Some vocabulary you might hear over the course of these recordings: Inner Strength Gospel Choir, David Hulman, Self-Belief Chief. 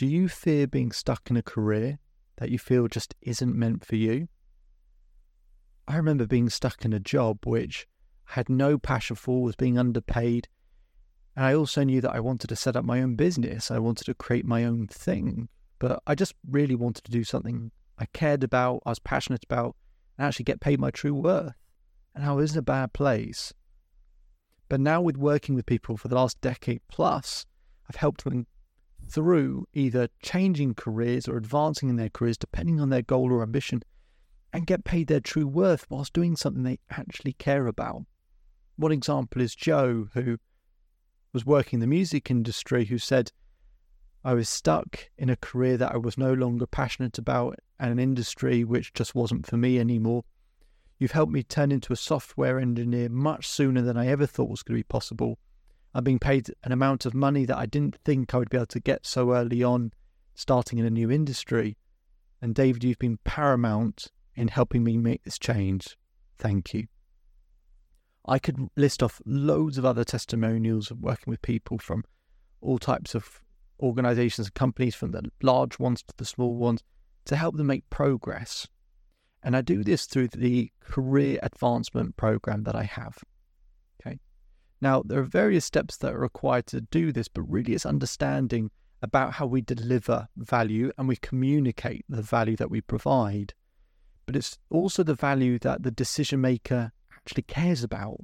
Do you fear being stuck in a career that you feel just isn't meant for you? I remember being stuck in a job which I had no passion for, was being underpaid. And I also knew that I wanted to set up my own business. I wanted to create my own thing, but I just really wanted to do something I cared about, I was passionate about, and actually get paid my true worth. And I was in a bad place. But now with working with people for the last decade plus, I've helped them through either changing careers or advancing in their careers, depending on their goal or ambition, and get paid their true worth whilst doing something they actually care about. One example is Joe, who was working in the music industry, who said, I was stuck in a career that I was no longer passionate about and an industry which just wasn't for me anymore. You've helped me turn into a software engineer much sooner than I ever thought was going to be possible. I'm being paid an amount of money that I didn't think I would be able to get so early on, starting in a new industry. And David, you've been paramount in helping me make this change. Thank you. I could list off loads of other testimonials of working with people from all types of organizations and companies, from the large ones to the small ones, to help them make progress. And I do this through the career advancement program that I have. Okay. Now, there are various steps that are required to do this, but really it's understanding about how we deliver value and we communicate the value that we provide. But it's also the value that the decision maker actually cares about.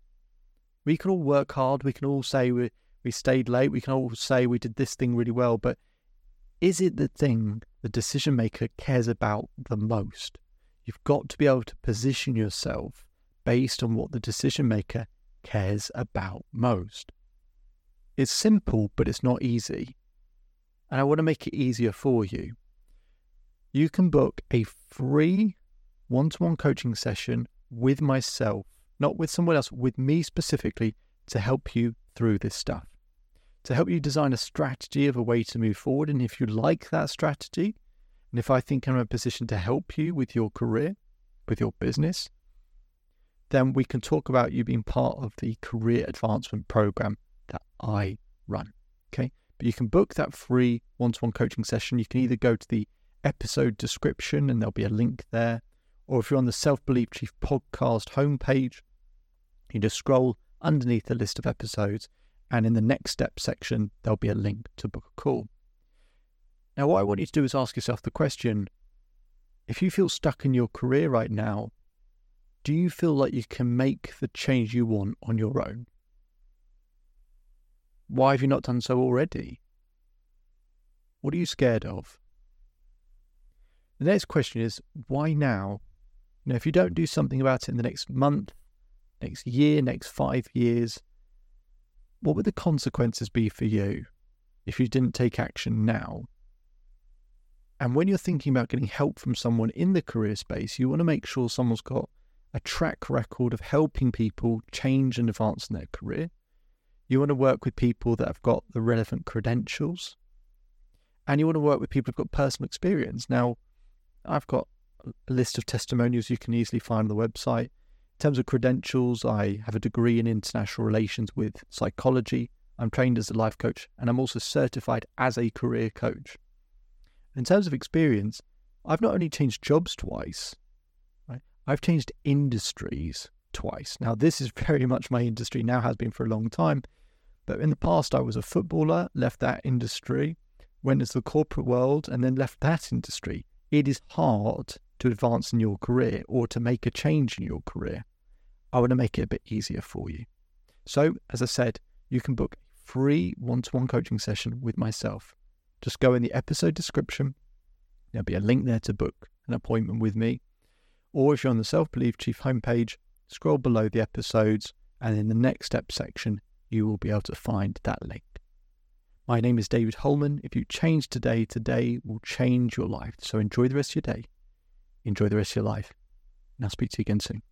We can all work hard. We can all say we stayed late. We can all say we did this thing really well. But is it the thing the decision maker cares about the most? You've got to be able to position yourself based on what the decision maker cares about most. It's simple, but it's not easy. And I want to make it easier for you. You can book a free one-to-one coaching session with myself, not with someone else, with me specifically, to help you through this stuff, to help you design a strategy of a way to move forward. And if you like that strategy, and if I think I'm in a position to help you with your career, with your business, then we can talk about you being part of the career advancement program that I run. Okay. But you can book that free one-to-one coaching session. You can either go to the episode description and there'll be a link there. Or if you're on the Self-Belief Chief podcast homepage, you just scroll underneath the list of episodes, and in the next step section, there'll be a link to book a call. Now, what I want you to do is ask yourself the question, if you feel stuck in your career right now, do you feel like you can make the change you want on your own? Why have you not done so already? What are you scared of? The next question is, why now? Now, if you don't do something about it in the next month, next year, next 5 years, what would the consequences be for you if you didn't take action now? And when you're thinking about getting help from someone in the career space, you want to make sure someone's got a track record of helping people change and advance in their career. You want to work with people that have got the relevant credentials. And you want to work with people who've got personal experience. Now, I've got a list of testimonials you can easily find on the website. In terms of credentials, I have a degree in international relations with psychology. I'm trained as a life coach, and I'm also certified as a career coach. In terms of experience, I've not only changed jobs twice, right? I've changed industries twice. Now, this is very much my industry now, has been for a long time. But in the past, I was a footballer, left that industry, went into the corporate world, and then left that industry. It is hard to advance in your career or to make a change in your career. I want to make it a bit easier for you. So, as I said, you can book a free one-to-one coaching session with myself. Just go in the episode description. There'll be a link there to book an appointment with me. Or if you're on the Self-Belief Chief homepage, scroll below the episodes, and in the next step section, you will be able to find that link. My name is David Hulman. If you change today, today will change your life. So enjoy the rest of your day. Enjoy the rest of your life. And I'll speak to you again soon.